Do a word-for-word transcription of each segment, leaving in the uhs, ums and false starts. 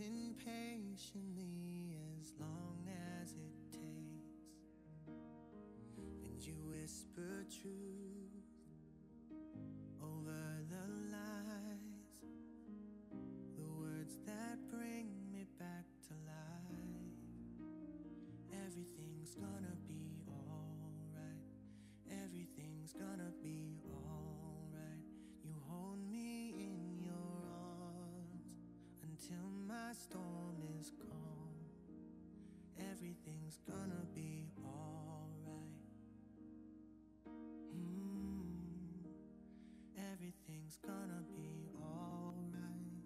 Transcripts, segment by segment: waiting patiently as long as it takes, and you whisper truth over the lies, the words that bring me back to life. Everything's gonna be alright, everything's gonna be alright. You hold me in your arms until my storm is calm. Everything's gonna be alright. Mm-hmm. Everything's gonna be alright.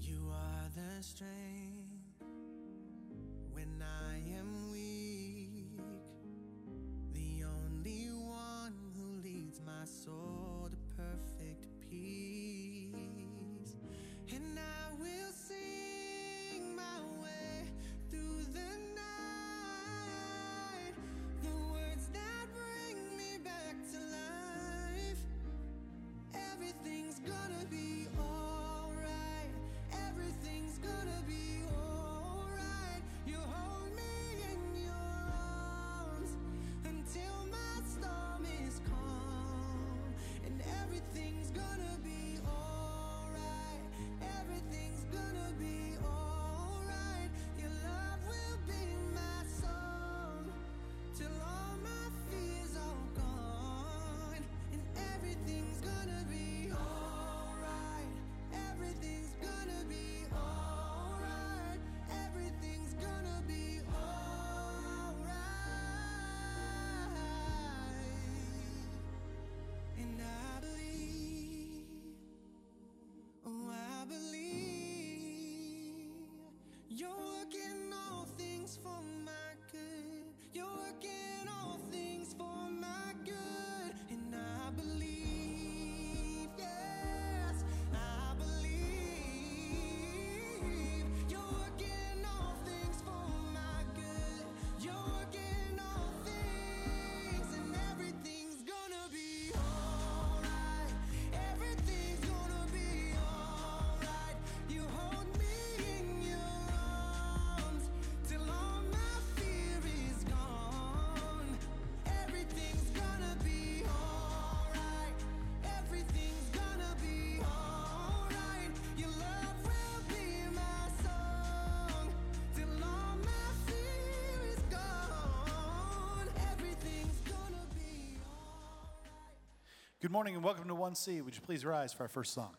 You are the strength when I am weak, the only one who leads my soul to perfect peace. And I will sing my way through the night, the words that bring me back to life. Everything's gonna be alright, everything's gonna be alright. Good morning and welcome to One C. Would you please rise for our first song?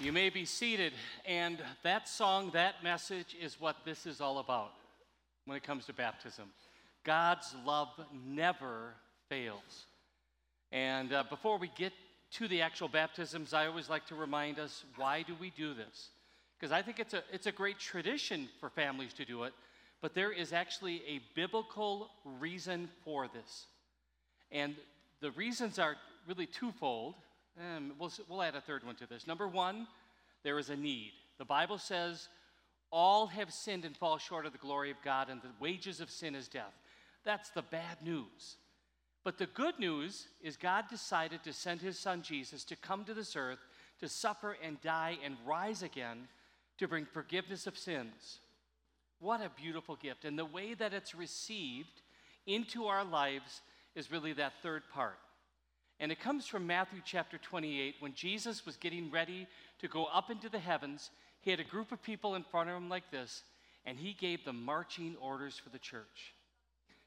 You may be seated, and that song, that message is what this is all about when it comes to baptism. God's love never fails. And uh, before we get to the actual baptisms, I always like to remind us, why do we do this? Because I think it's a, it's a great tradition for families to do it, but there is actually a biblical reason for this. And the reasons are really twofold. Um, we'll, we'll add a third one to this. Number one, there is a need. The Bible says, all have sinned and fall short of the glory of God, and the wages of sin is death. That's the bad news. But the good news is God decided to send his son Jesus to come to this earth, to suffer and die and rise again, to bring forgiveness of sins. What a beautiful gift. And the way that it's received into our lives is really that third part. And it comes from Matthew chapter twenty-eight. When Jesus was getting ready to go up into the heavens, he had a group of people in front of him like this, and he gave them marching orders for the church.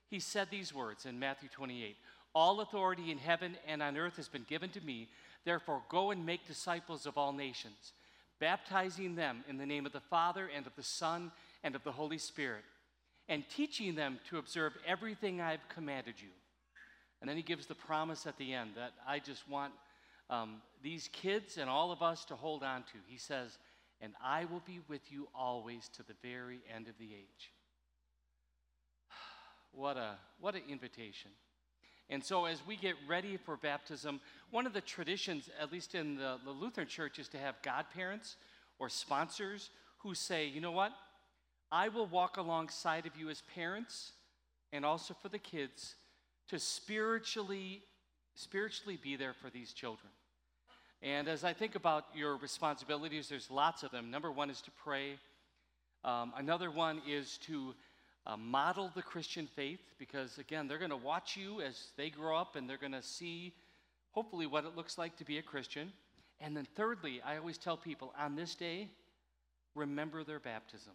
He said these words in Matthew twenty-eight, "All authority in heaven and on earth has been given to me. Therefore, go and make disciples of all nations, baptizing them in the name of the Father and of the Son and of the Holy Spirit, and teaching them to observe everything I've commanded you." And then he gives the promise at the end that I just want um, these kids and all of us to hold on to. He says, "And I will be with you always to the very end of the age." What a what an invitation. And so as we get ready for baptism, one of the traditions, at least in the, the Lutheran church, is to have godparents or sponsors who say, you know what, I will walk alongside of you as parents and also for the kids to spiritually, spiritually be there for these children. And as I think about your responsibilities, there's lots of them. Number one is to pray. Um, another one is to uh, model the Christian faith, because, again, they're going to watch you as they grow up, and they're going to see, hopefully, what it looks like to be a Christian. And then thirdly, I always tell people, on this day, remember their baptism,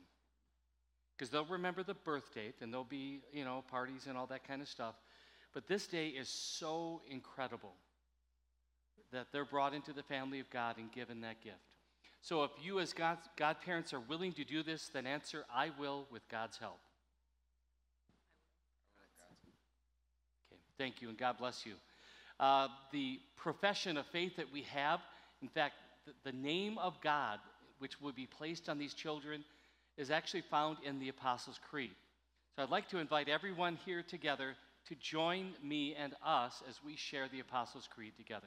because they'll remember the birth date, and there'll be, you know, parties and all that kind of stuff. But this day is so incredible that they're brought into the family of God and given that gift. So if you as God, godparents are willing to do this, then answer, I will, with God's help. Okay, thank you, and God bless you. Uh, the profession of faith that we have, in fact, the, the name of God, which would be placed on these children, is actually found in the Apostles' Creed. So I'd like to invite everyone here together to join me and us as we share the Apostles' Creed together.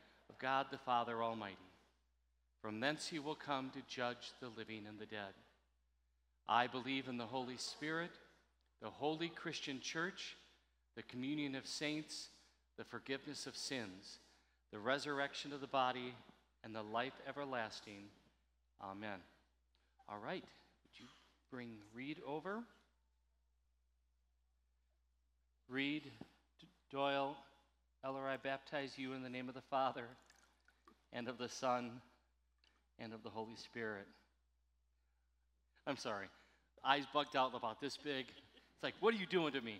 of God the Father Almighty. From thence he will come to judge the living and the dead. I believe in the Holy Spirit, the holy Christian church, the communion of saints, the forgiveness of sins, the resurrection of the body, and the life everlasting. Amen. All right, would you bring Reed over? Reed Doyle, Ella, I baptize you in the name of the Father, and of the Son, and of the Holy Spirit. I'm sorry, eyes bugged out about this big. It's like, what are you doing to me?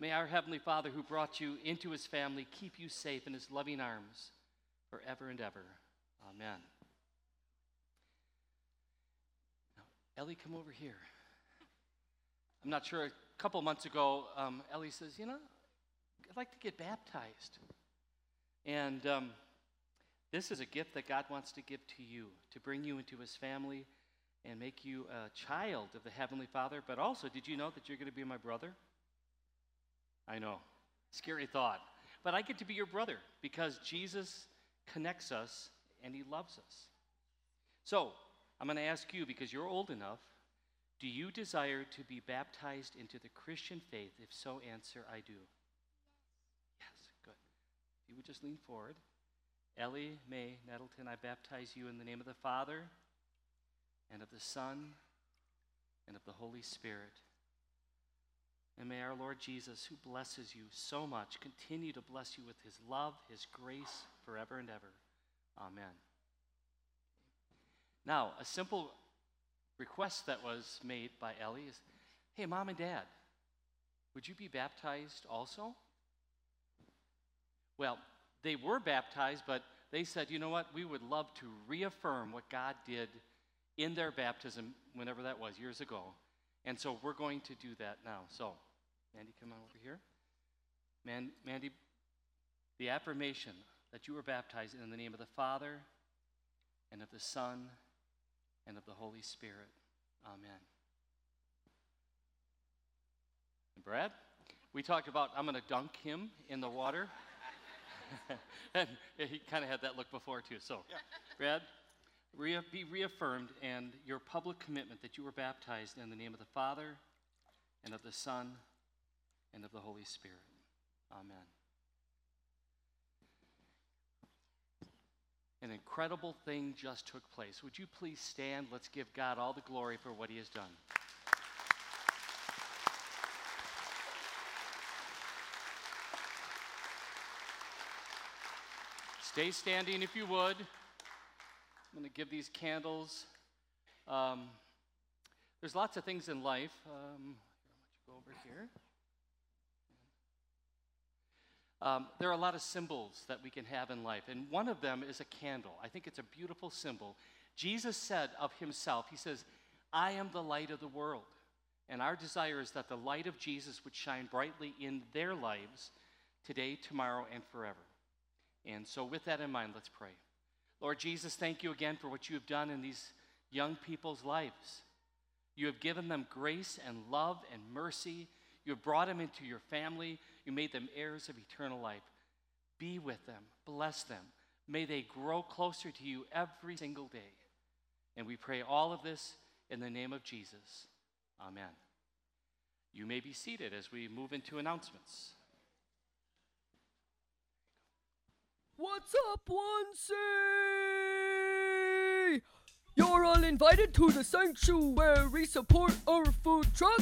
May our Heavenly Father, who brought you into his family, keep you safe in his loving arms forever and ever. Amen. Now, Ellie, come over here. I'm not sure. A couple months ago, um, Ellie says, you know, I'd like to get baptized. And um, this is a gift that God wants to give to you, to bring you into his family and make you a child of the Heavenly Father. But also, did you know that you're going to be my brother? I know, scary thought. But I get to be your brother because Jesus connects us and he loves us. So I'm going to ask you, because you're old enough, do you desire to be baptized into the Christian faith? If so, answer, I do. Yes, good. You would just lean forward. Ellie May Nettleton, I baptize you in the name of the Father, and of the Son, and of the Holy Spirit. And may our Lord Jesus, who blesses you so much, continue to bless you with his love, his grace, forever and ever. Amen. Now, a simple request that was made by Ellie is, hey, Mom and Dad, would you be baptized also? Well, they were baptized, but they said, you know what, we would love to reaffirm what God did in their baptism, whenever that was, years ago. And so we're going to do that now. So, Mandy, come on over here. Man, Mandy, the affirmation that you were baptized in the name of the Father, and of the Son, and of the Holy Spirit. Amen. And Brad, we talked about, I'm going to dunk him in the water. And he kind of had that look before, too. So, yeah. Brad, be reaffirmed and your public commitment that you were baptized in the name of the Father, and of the Son, and of the Holy Spirit. Amen. An incredible thing just took place. Would you please stand? Let's give God all the glory for what he has done. Stay standing if you would. I'm going to give these candles. Um, there's lots of things in life. Um, here, I'll let you go over here. Um, there are a lot of symbols that we can have in life, and one of them is a candle. I think it's a beautiful symbol. Jesus said of himself, he says, I am the light of the world. And our desire is that the light of Jesus would shine brightly in their lives today, tomorrow, and forever. And so with that in mind, let's pray. Lord Jesus, thank you again for what you have done in these young people's lives. You have given them grace and love and mercy. You have brought them into your family. You made them heirs of eternal life. Be with them. Bless them. May they grow closer to you every single day. And we pray all of this in the name of Jesus. Amen. You may be seated as we move into announcements. What's up, One C? You're all invited to the sanctuary. Support our food truck.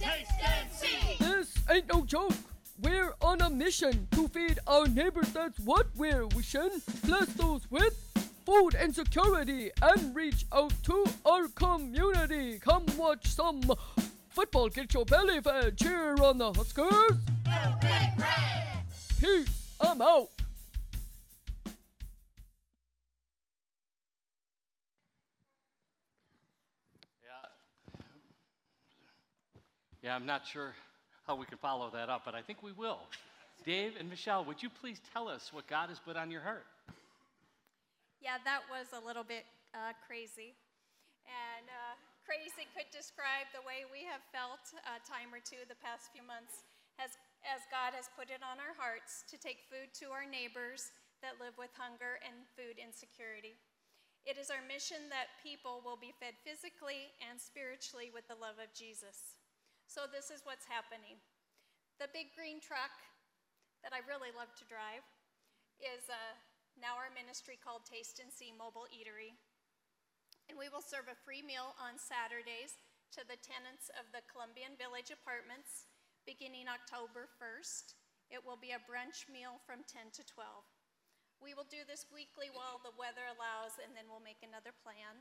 Taste and See. This ain't no joke. We're on a mission to feed our neighbors. That's what we're wishing. Bless those with food and security, and reach out to our community. Come watch some football. Get your belly fed. Cheer on the Huskers. Go Big Red. Peace. I'm out. Yeah, I'm not sure how we can follow that up, but I think we will. Dave and Michelle, would you please tell us what God has put on your heart? Yeah, that was a little bit uh, crazy. And uh, crazy could describe the way we have felt a time or two the past few months as, as God has put it on our hearts to take food to our neighbors that live with hunger and food insecurity. It is our mission that people will be fed physically and spiritually with the love of Jesus. So this is what's happening. The big green truck that I really love to drive is uh, now our ministry called Taste and See Mobile Eatery. And we will serve a free meal on Saturdays to the tenants of the Columbian Village Apartments beginning October first. It will be a brunch meal from ten to twelve. We will do this weekly while the weather allows, and then we'll make another plan.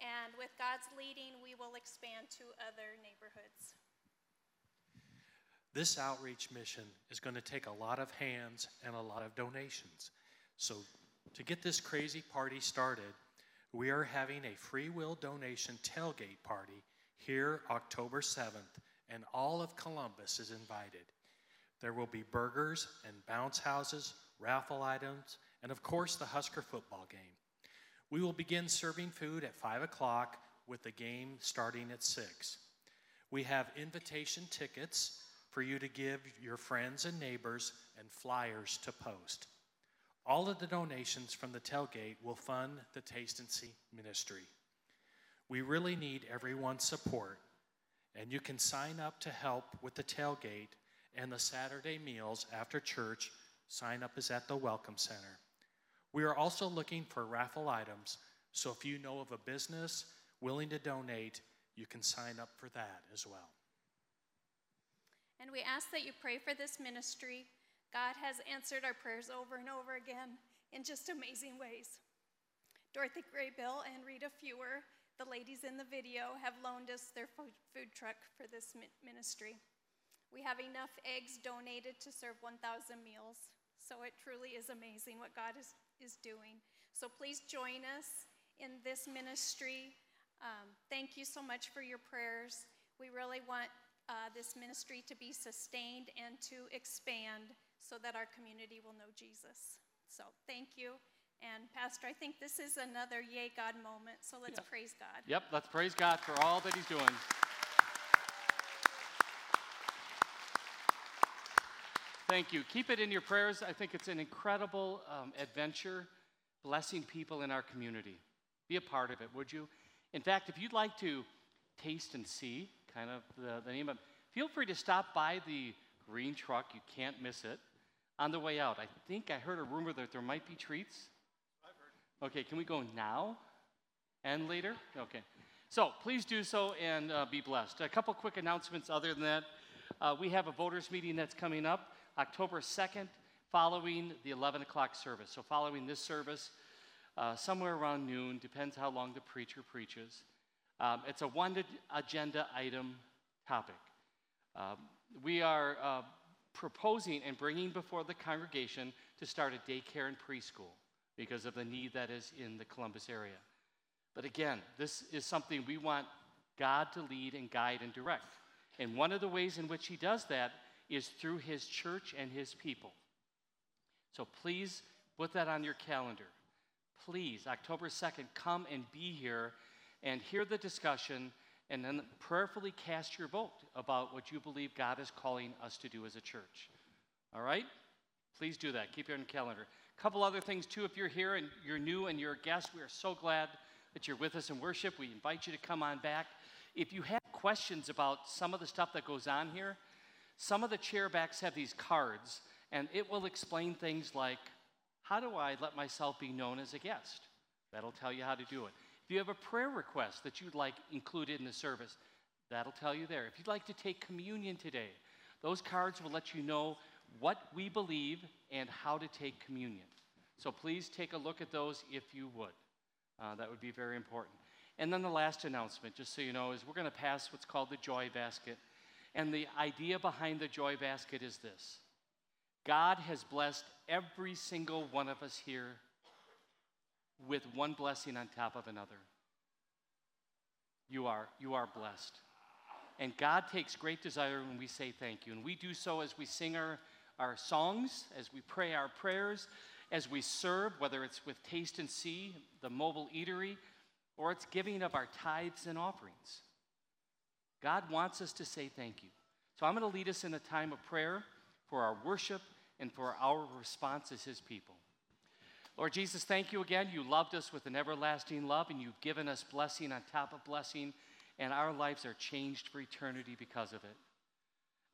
And with God's leading, we will expand to other neighborhoods. This outreach mission is going to take a lot of hands and a lot of donations. So to get this crazy party started, we are having a free will donation tailgate party here October seventh, and all of Columbus is invited. There will be burgers and bounce houses, raffle items, and of course the Husker football game. We will begin serving food at five o'clock with the game starting at six. We have invitation tickets for you to give your friends and neighbors, and flyers to post. All of the donations from the tailgate will fund the Taste and See ministry. We really need everyone's support, and you can sign up to help with the tailgate and the Saturday meals after church. Sign up is at the Welcome Center. We are also looking for raffle items, so if you know of a business willing to donate, you can sign up for that as well. And we ask that you pray for this ministry. God has answered our prayers over and over again in just amazing ways. Dorothy Graybill and Rita Fewer, the ladies in the video, have loaned us their food truck for this ministry. We have enough eggs donated to serve one thousand meals, so it truly is amazing what God is, is doing. So please join us in this ministry. Um, thank you so much for your prayers. We really want uh, this ministry to be sustained and to expand so that our community will know Jesus. So thank you. And Pastor, I think this is another yay God moment, so let's yeah. praise God. Yep, let's praise God for all that he's doing. Thank you. Keep it in your prayers. I think it's an incredible um, adventure, blessing people in our community. Be a part of it, would you? In fact, if you'd like to taste and see, kind of the, the name of it, feel free to stop by the green truck. You can't miss it. On the way out, I think I heard a rumor that there might be treats. I've heard. Okay, can we go now and later? Okay. So please do so and uh, be blessed. A couple quick announcements other than that. Uh, we have a voters meeting that's coming up October second following the eleven o'clock service. So following this service, Uh, somewhere around noon, depends how long the preacher preaches. Um, it's a one agenda item topic. Um, we are uh, proposing and bringing before the congregation to start a daycare and preschool because of the need that is in the Columbus area. But again, this is something we want God to lead and guide and direct. And one of the ways in which he does that is through his church and his people. So please put that on your calendar. Please, October second, come and be here and hear the discussion and then prayerfully cast your vote about what you believe God is calling us to do as a church. All right? Please do that. Keep it on your calendar. A couple other things, too. If you're here and you're new and you're a guest, we are so glad that you're with us in worship. We invite you to come on back. If you have questions about some of the stuff that goes on here, some of the chairbacks have these cards, and it will explain things like, how do I let myself be known as a guest? That'll tell you how to do it. If you have a prayer request that you'd like included in the service, that'll tell you there. If you'd like to take communion today, those cards will let you know what we believe and how to take communion. So please take a look at those if you would. Uh, that would be very important. And then the last announcement, just so you know, is we're going to pass what's called the Joy Basket. And the idea behind the Joy Basket is this. God has blessed every single one of us here with one blessing on top of another. You are, you are blessed. And God takes great desire when we say thank you. And we do so as we sing our, our songs, as we pray our prayers, as we serve, whether it's with Taste and See, the mobile eatery, or it's giving of our tithes and offerings. God wants us to say thank you. So I'm going to lead us in a time of prayer for our worship, and for our response as his people. Lord Jesus, thank you again. You loved us with an everlasting love, and you've given us blessing on top of blessing, and our lives are changed for eternity because of it.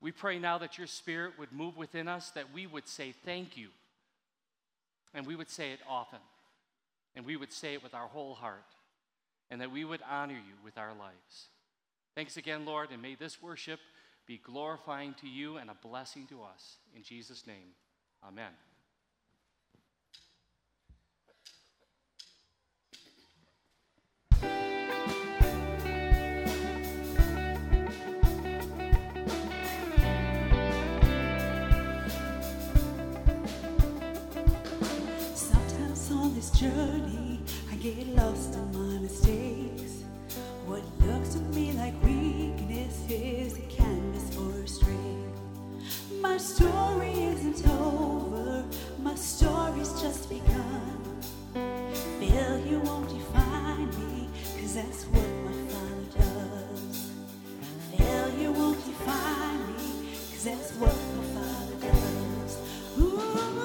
We pray now that your spirit would move within us, that we would say thank you, and we would say it often, and we would say it with our whole heart, and that we would honor you with our lives. Thanks again, Lord, and may this worship be glorifying to you and a blessing to us. In Jesus' name, amen. Sometimes on this journey, I get lost in my mistakes. What looks to me like weakness is a canvas for strength. My story isn't over, my story's just begun. Failure won't define me, cause that's what my Father does. Failure won't define me, cause that's what my Father does. Ooh. Ooh.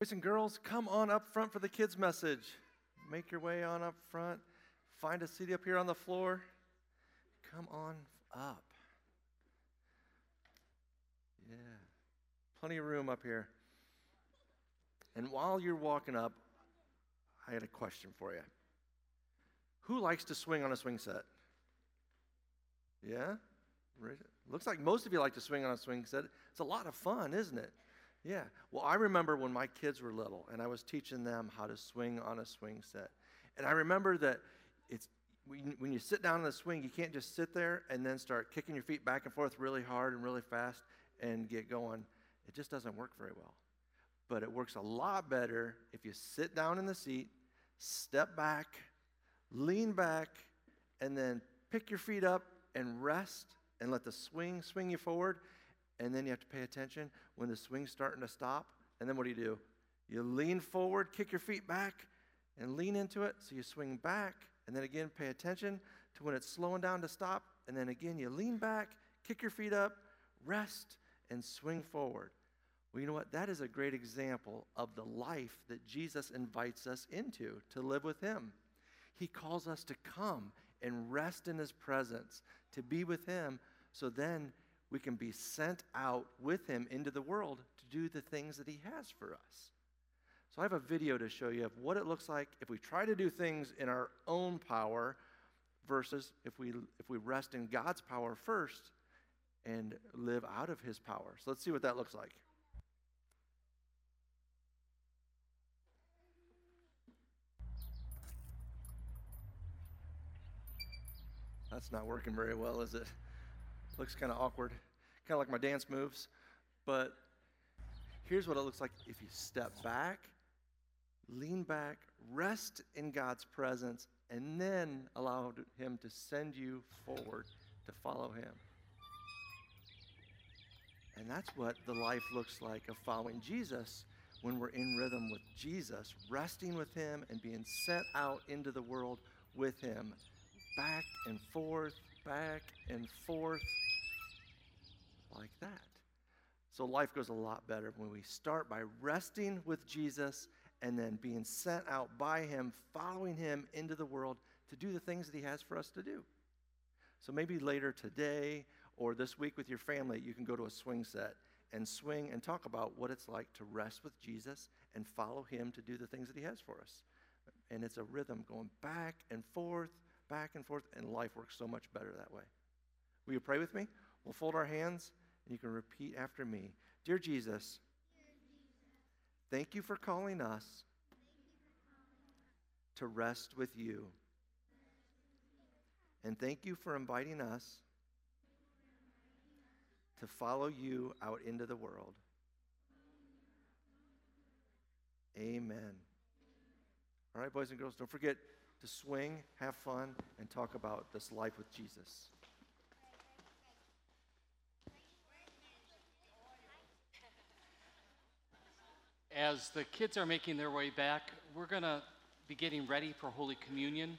Boys and girls, come on up front for the kids' message. Make your way on up front. Find a seat up here on the floor. Come on up. Yeah, plenty of room up here. And while you're walking up, I had a question for you. Who likes to swing on a swing set? Yeah? Looks like most of you like to swing on a swing set. It's a lot of fun, isn't it? Yeah, well, I remember when my kids were little, and I was teaching them how to swing on a swing set. And I remember that it's when, when you sit down on the swing, you can't just sit there and then start kicking your feet back and forth really hard and really fast and get going. It just doesn't work very well. But it works a lot better if you sit down in the seat, step back, lean back, and then pick your feet up and rest and let the swing swing you forward. And then you have to pay attention when the swing's starting to stop. And then what do you do? You lean forward, kick your feet back, and lean into it. So you swing back, and then again pay attention to when it's slowing down to stop. And then again you lean back, kick your feet up, rest, and swing forward. Well, you know what? That is a great example of the life that Jesus invites us into, to live with him. He calls us to come and rest in his presence, to be with him, so then we can be sent out with him into the world to do the things that he has for us. So I have a video to show you of what it looks like if we try to do things in our own power versus if we if we rest in God's power first and live out of his power. So let's see what that looks like. That's not working very well, is it? Looks kind of awkward, kind of like my dance moves. But here's what it looks like if you step back, lean back, rest in God's presence, and then allow him to send you forward to follow him. And that's what the life looks like of following Jesus when we're in rhythm with Jesus, resting with him and being sent out into the world with him, back and forth, back and forth. Like that. So life goes a lot better when we start by resting with Jesus and then being sent out by him, following him into the world to do the things that he has for us to do. So maybe later today or this week with your family, you can go to a swing set and swing and talk about what it's like to rest with Jesus and follow him to do the things that he has for us. And it's a rhythm going back and forth, back and forth, and life works so much better that way. Will you pray with me? We'll fold our hands, and you can repeat after me. Dear Jesus, thank you for calling us to rest with you. And thank you for inviting us to follow you out into the world. Amen. All right, boys and girls, don't forget to swing, have fun, and talk about this life with Jesus. As the kids are making their way back, we're going to be getting ready for Holy Communion.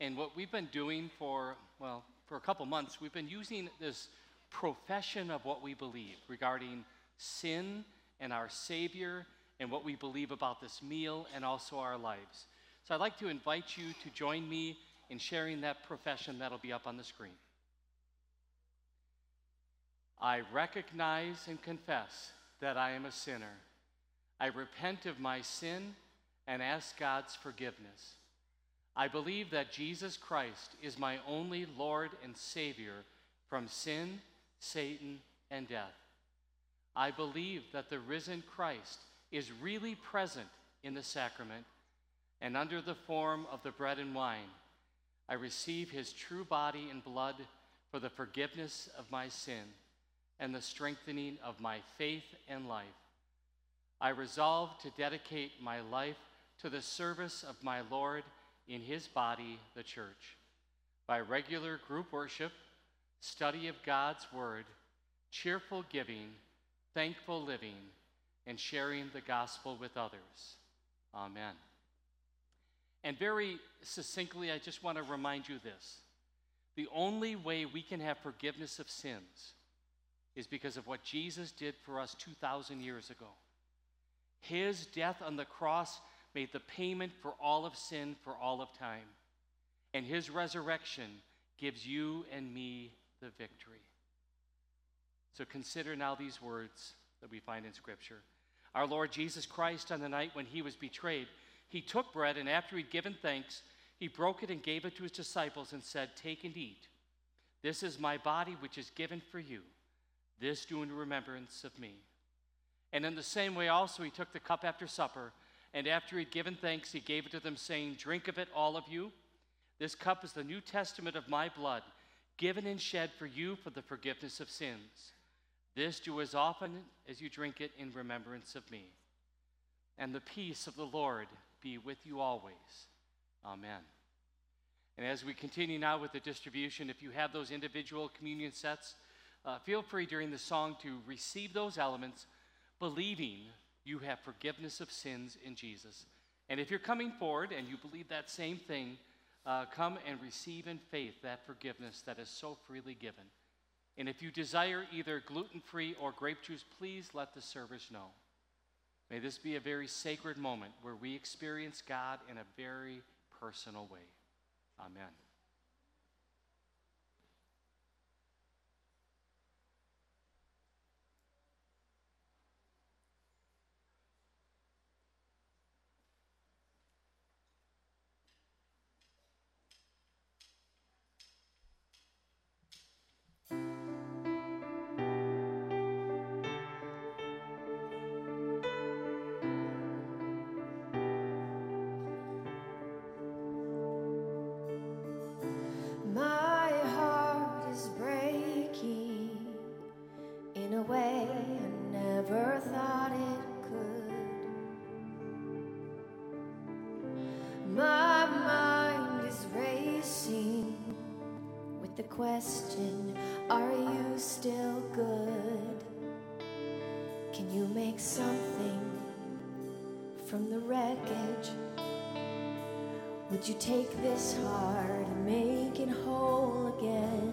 And what we've been doing for, well, for a couple months, we've been using this profession of what we believe regarding sin and our Savior and what we believe about this meal and also our lives. So I'd like to invite you to join me in sharing that profession that'll be up on the screen. I recognize and confess that I am a sinner. I repent of my sin and ask God's forgiveness. I believe that Jesus Christ is my only Lord and Savior from sin, Satan, and death. I believe that the risen Christ is really present in the sacrament and under the form of the bread and wine. I receive his true body and blood for the forgiveness of my sin and the strengthening of my faith and life. I resolve to dedicate my life to the service of my Lord in his body, the church, by regular group worship, study of God's word, cheerful giving, thankful living, and sharing the gospel with others. Amen. And very succinctly, I just want to remind you this. The only way we can have forgiveness of sins is because of what Jesus did for us two thousand years ago. His death on the cross made the payment for all of sin for all of time. And his resurrection gives you and me the victory. So consider now these words that we find in Scripture. Our Lord Jesus Christ, on the night when he was betrayed, he took bread, and after he'd given thanks, he broke it and gave it to his disciples and said, "Take and eat. This is my body, which is given for you. This do in remembrance of me." And in the same way also he took the cup after supper, and after he'd given thanks, he gave it to them, saying, "Drink of it, all of you. This cup is the New Testament of my blood, given and shed for you for the forgiveness of sins. This do as often as you drink it in remembrance of me." And the peace of the Lord be with you always. Amen. And as we continue now with the distribution, if you have those individual communion sets, uh, feel free during the song to receive those elements, believing you have forgiveness of sins in Jesus. And if you're coming forward and you believe that same thing, uh, come and receive in faith that forgiveness that is so freely given. And if you desire either gluten-free or grape juice, please let the servers know. May this be a very sacred moment where we experience God in a very personal way. Amen. Question, are you still good? Can you make something from the wreckage? Would you take this heart and make it whole again?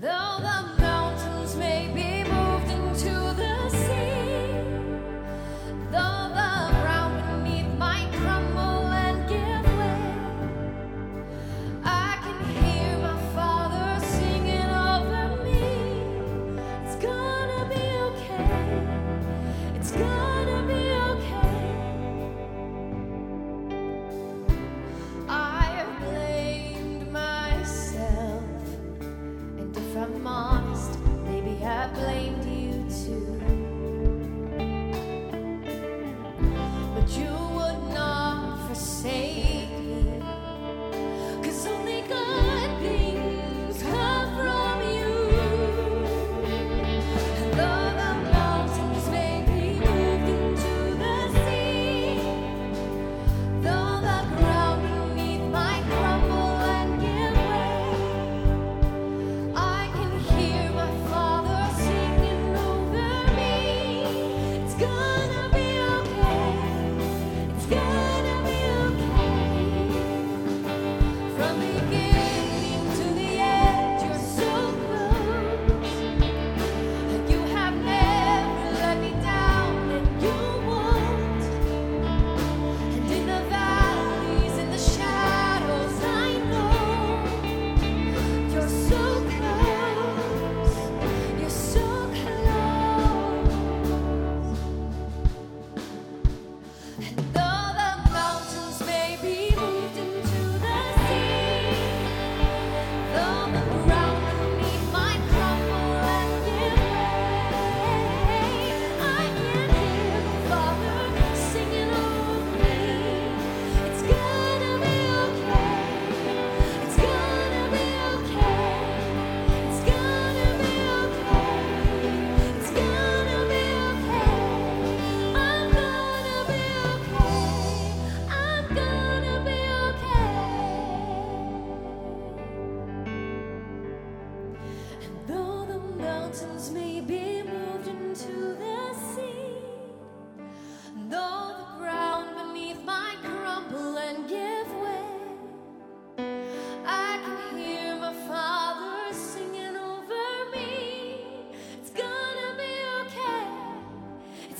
Though the mountains may be moved into the sea, though the ground beneath my crumble and give way, I I blamed you too.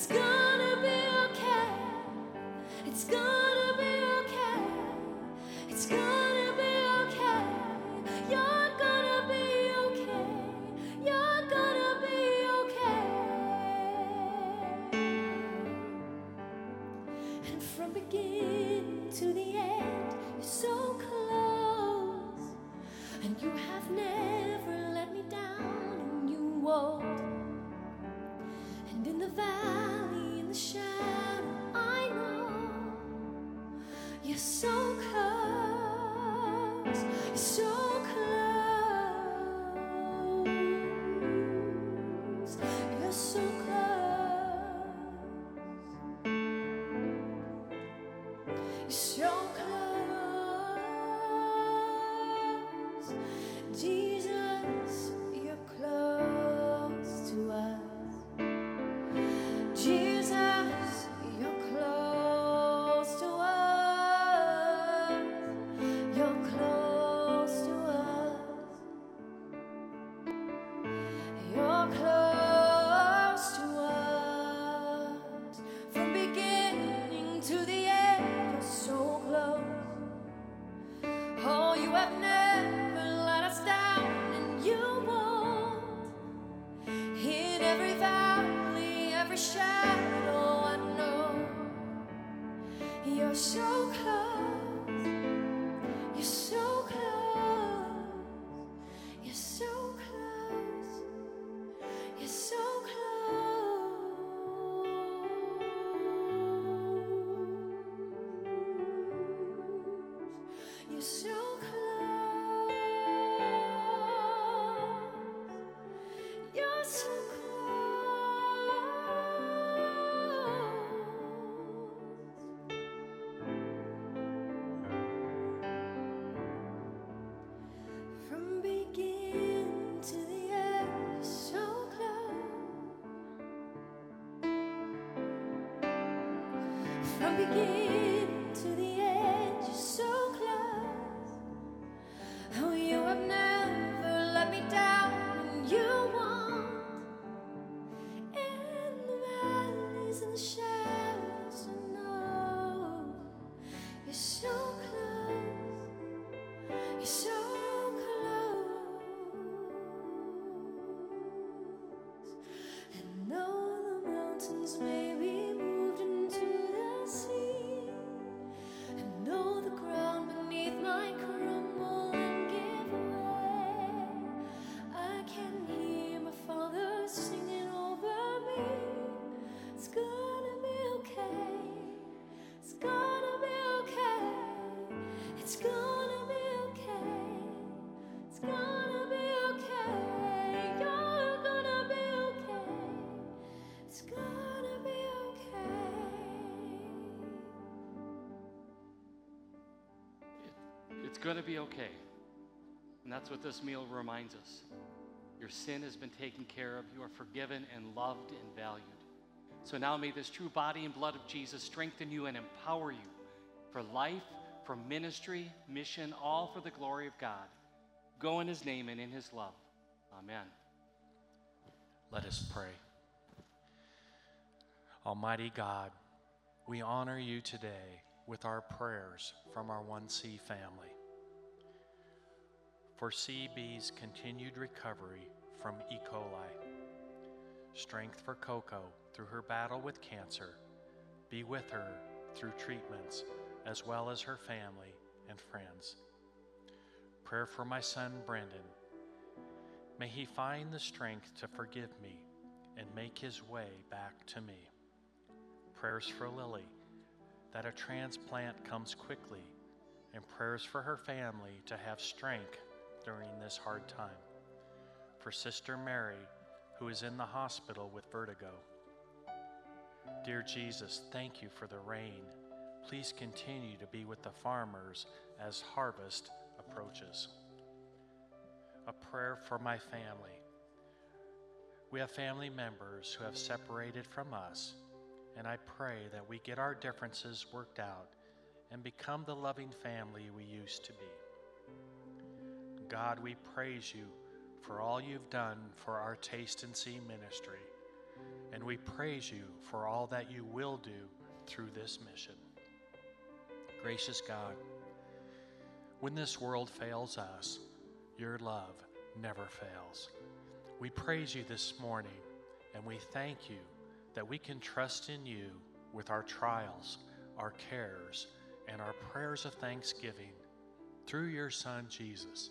It's gonna be okay. It's gonna be okay. It's gonna be okay. You're gonna be okay. You're gonna be okay. And from beginning to the end, you're so close. And you have never let me down, and you won't. And in the valley, in the shadow, I know you're so close, you're so close, you're so close, you're so close, Jesus, you're close to us. Jesus, you're close to us, you're close to us, you're close to us, from beginning to the end, you're so close, oh, you have never let us down, and you won't, in every valley, every shadow. You're so close, you're so close, you're so close, you're so close, you're so close, you're so close. From beginning to the end, you're so close. Oh, you have never let me down, and you won't. In the valleys and the shadows, I know you're so close. You're so close. And though the mountains may be going to be okay. And that's what this meal reminds us. Your sin has been taken care of. You are forgiven and loved and valued. So now may this true body and blood of Jesus strengthen you and empower you for life, for ministry, mission, all for the glory of God. Go in his name and in his love. Amen. Let us pray. Almighty God, we honor you today with our prayers from our One C family. For C B's continued recovery from E. coli. Strength for Coco through her battle with cancer. Be with her through treatments as well as her family and friends. Prayer for my son Brendan. May he find the strength to forgive me and make his way back to me. Prayers for Lily, that a transplant comes quickly, and prayers for her family to have strength during this hard time. For Sister Mary, who is in the hospital with vertigo. Dear Jesus, thank you for the rain. Please continue to be with the farmers as harvest approaches. A prayer for my family. We have family members who have separated from us, and I pray that we get our differences worked out and become the loving family we used to be. God, we praise you for all you've done for our Taste and See ministry. and we praise you for all that you will do through this mission. Gracious God, when this world fails us, your love never fails. We praise you this morning, and we thank you that we can trust in you with our trials, our cares, and our prayers of thanksgiving through your Son, Jesus,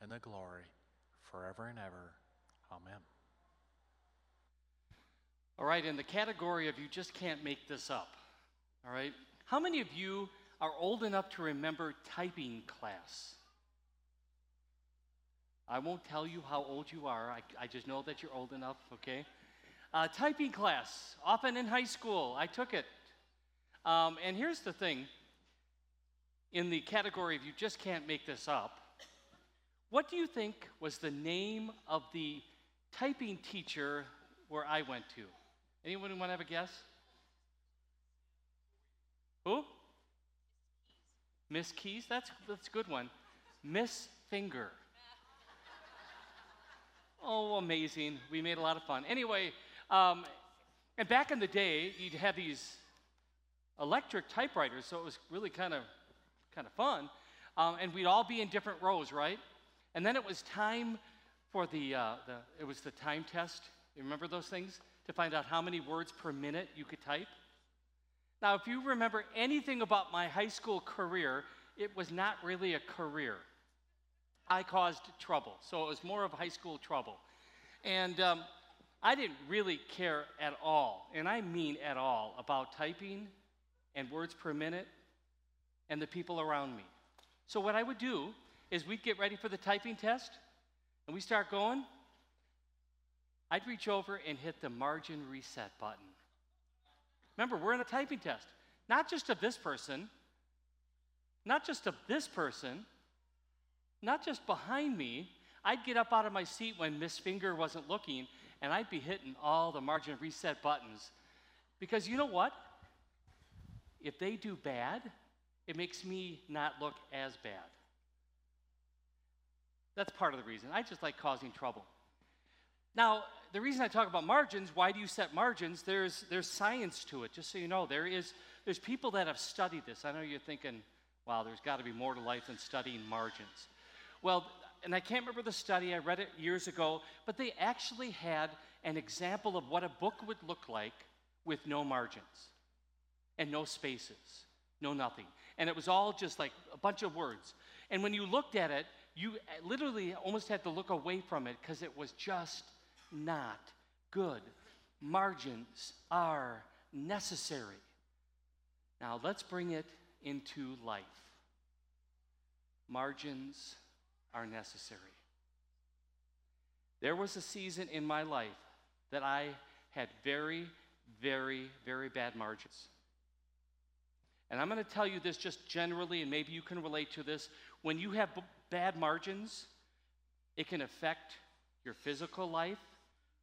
and the glory, forever and ever. Amen. All right, in the category of you just can't make this up, all right, how many of you are old enough to remember typing class? I won't tell you how old you are. I, I just know that you're old enough, okay? Uh, typing class, often in high school. I took it. Um, and here's the thing. In the category of you just can't make this up, what do you think was the name of the typing teacher where I went to? Anyone want to have a guess? Who? Miss Keys? That's, that's a good one. Miss Finger. Oh, amazing. We made a lot of fun. Anyway, um, and back in the day, you'd have these electric typewriters, so it was really kind of kind of fun. Um, and we'd all be in different rows, right? And then it was time for the, uh, the, it was the time test. You remember those things? To find out how many words per minute you could type. Now, if you remember anything about my high school career, it was not really a career. I caused trouble, so it was more of high school trouble. And um, I didn't really care at all, and I mean at all, about typing and words per minute and the people around me. So what I would do is we'd get ready for the typing test, and we start going. I'd reach over and hit the margin reset button. Remember, we're in a typing test, not just of this person, not just of this person, not just behind me. I'd get up out of my seat when Miss Finger wasn't looking, and I'd be hitting all the margin reset buttons. Because you know what? If they do bad, it makes me not look as bad. That's part of the reason. I just like causing trouble. Now, the reason I talk about margins, why do you set margins? There's there's science to it, just so you know. There is there's people that have studied this. I know you're thinking, wow, there's got to be more to life than studying margins. Well, and I can't remember the study, I read it years ago, but they actually had an example of what a book would look like with no margins and no spaces, no nothing. And it was all just like a bunch of words. And when you looked at it, you literally almost had to look away from it because it was just not good. Margins are necessary. Now let's bring it into life. Margins are necessary. There was a season in my life that I had very, very, very bad margins. And I'm going to tell you this just generally, and maybe you can relate to this. When you have b- bad margins, it can affect your physical life,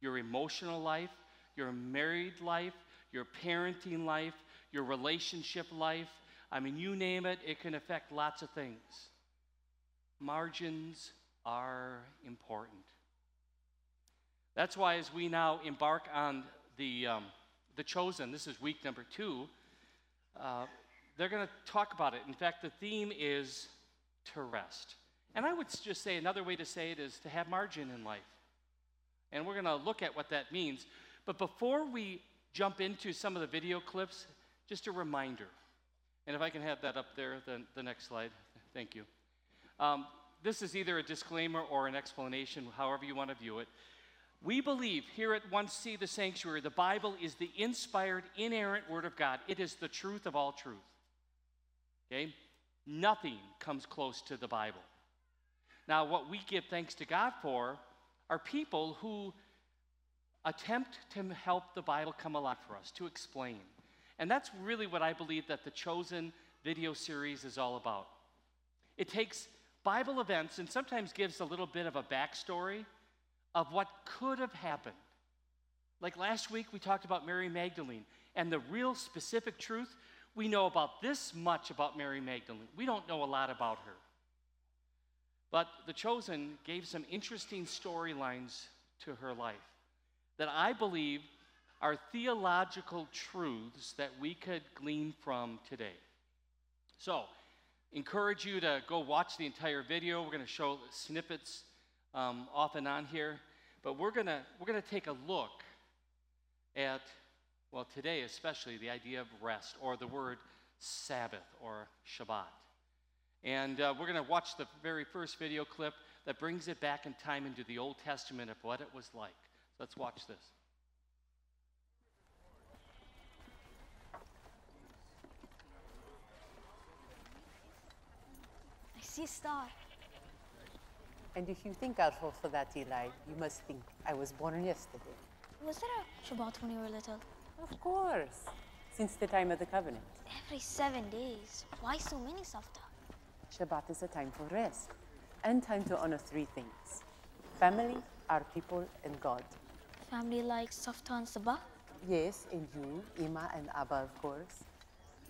your emotional life, your married life, your parenting life, your relationship life. I mean, you name it, it can affect lots of things. Margins are important. That's why as we now embark on the um, the Chosen, this is week number two, uh, they're going to talk about it. In fact, the theme is to rest. And I would just say another way to say it is to have margin in life. And we're going to look at what that means. But before we jump into some of the video clips, just a reminder. And if I can have that up there, then the next slide. Thank you. Um, this is either a disclaimer or an explanation, however you want to view it. We believe here at One C, the Sanctuary, the Bible is the inspired, inerrant Word of God. It is the truth of all truth. Okay? Nothing comes close to the Bible. Now, what we give thanks to God for are people who attempt to help the Bible come alive for us, to explain. And that's really what I believe that the Chosen video series is all about. It takes Bible events and sometimes gives a little bit of a backstory of what could have happened. Like last week, we talked about Mary Magdalene and the real specific truth. We know about this much about Mary Magdalene. We don't know a lot about her. But the Chosen gave some interesting storylines to her life that I believe are theological truths that we could glean from today. So, encourage you to go watch the entire video. We're going to show snippets um, off and on here, but we're going to we're going to take a look at, well, today especially, the idea of rest, or the word Sabbath or Shabbat. And uh, we're going to watch the very first video clip that brings it back in time into the Old Testament of what it was like. Let's watch this. I see a star. And if you think I'll fall for that, Eli, you must think I was born yesterday. Was there a Shabbat when you were little? Of course. Since the time of the covenant. Every seven days. Why so many, Safta? Shabbat is a time for rest and time to honor three things: family, our people, and God. Family like Safta and Sabah? Yes, and you, Ima and Abba, of course.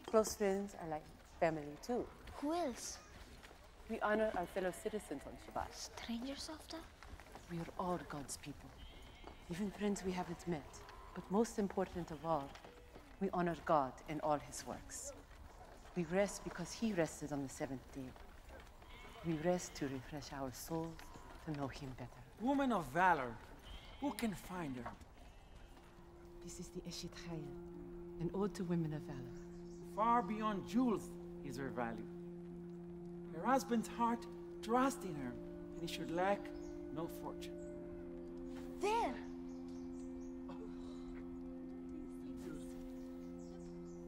Close friends are like family, too. Who else? We honor our fellow citizens on Shabbat. Strangers, Safta? We are all God's people, even friends we haven't met. But most important of all, we honor God and all his works. We rest because he rested on the seventh day. We rest to refresh our souls, to know him better. Woman of valor, who can find her? This is the Eshet Chaim, an ode to women of valor. Far beyond jewels is her value. Her husband's heart trusts in her, and he should lack no fortune. There! Oh.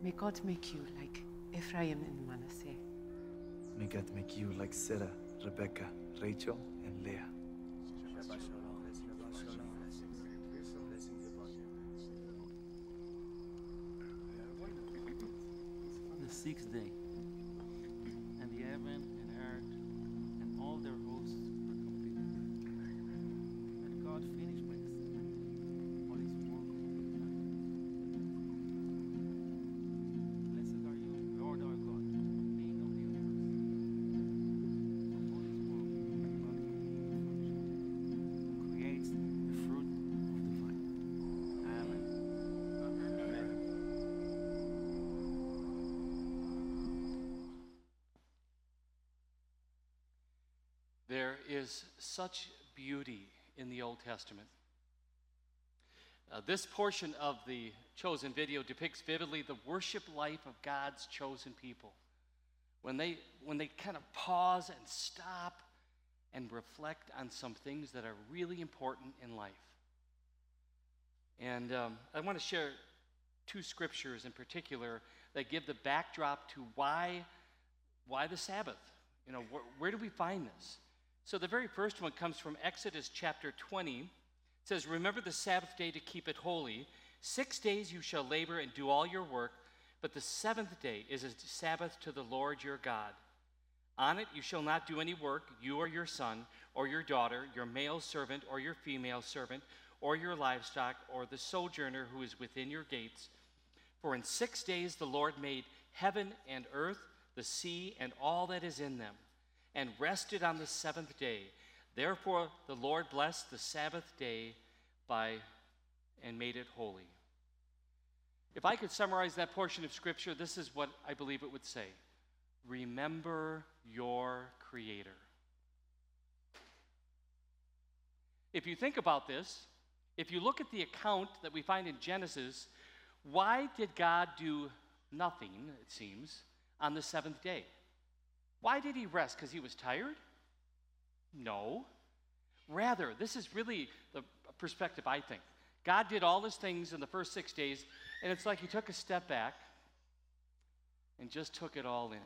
May God make you like Ephraim and Manasseh. May God make you like Sarah, Rebecca, Rachel, and Leah. On the sixth day, and the heaven and earth and all their hosts were completed. And God finished by the seventh day all his work of the earth. Blessed are you, Lord our God, King of the universe. All his work God creates the fruit of the vine. Amen. There is such beauty in the Old Testament. Uh, this portion of the Chosen video depicts vividly the worship life of God's chosen people. When they, when they kind of pause and stop and reflect on some things that are really important in life. And um, I want to share two scriptures in particular that give the backdrop to why, why the Sabbath. You know, wh- where do we find this? So the very first one comes from Exodus chapter twenty. It says, "Remember the Sabbath day to keep it holy. Six days you shall labor and do all your work, but the seventh day is a Sabbath to the Lord your God. On it you shall not do any work, you or your son, or your daughter, your male servant, or your female servant, or your livestock, or the sojourner who is within your gates. For in six days the Lord made heaven and earth, the sea, and all that is in them, and rested on the seventh day. Therefore the Lord blessed the Sabbath day by and made it holy." If I could summarize that portion of Scripture, this is what I believe it would say: remember your Creator. If you think about this, if you look at the account that we find in Genesis, why did God do nothing, it seems, on the seventh day? Why did he rest? Because he was tired? No. Rather, this is really the perspective, I think. God did all his things in the first six days, and it's like he took a step back and just took it all in.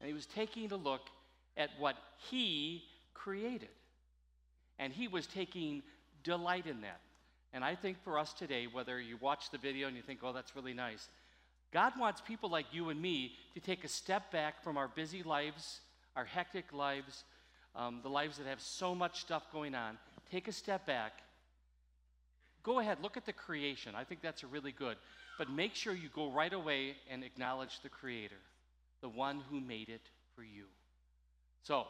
And he was taking a look at what he created. And he was taking delight in that. And I think for us today, whether you watch the video and you think, oh, that's really nice, God wants people like you and me to take a step back from our busy lives, our hectic lives, um, the lives that have so much stuff going on. Take a step back. Go ahead, look at the creation. I think that's really good. But make sure you go right away and acknowledge the Creator, the one who made it for you. So,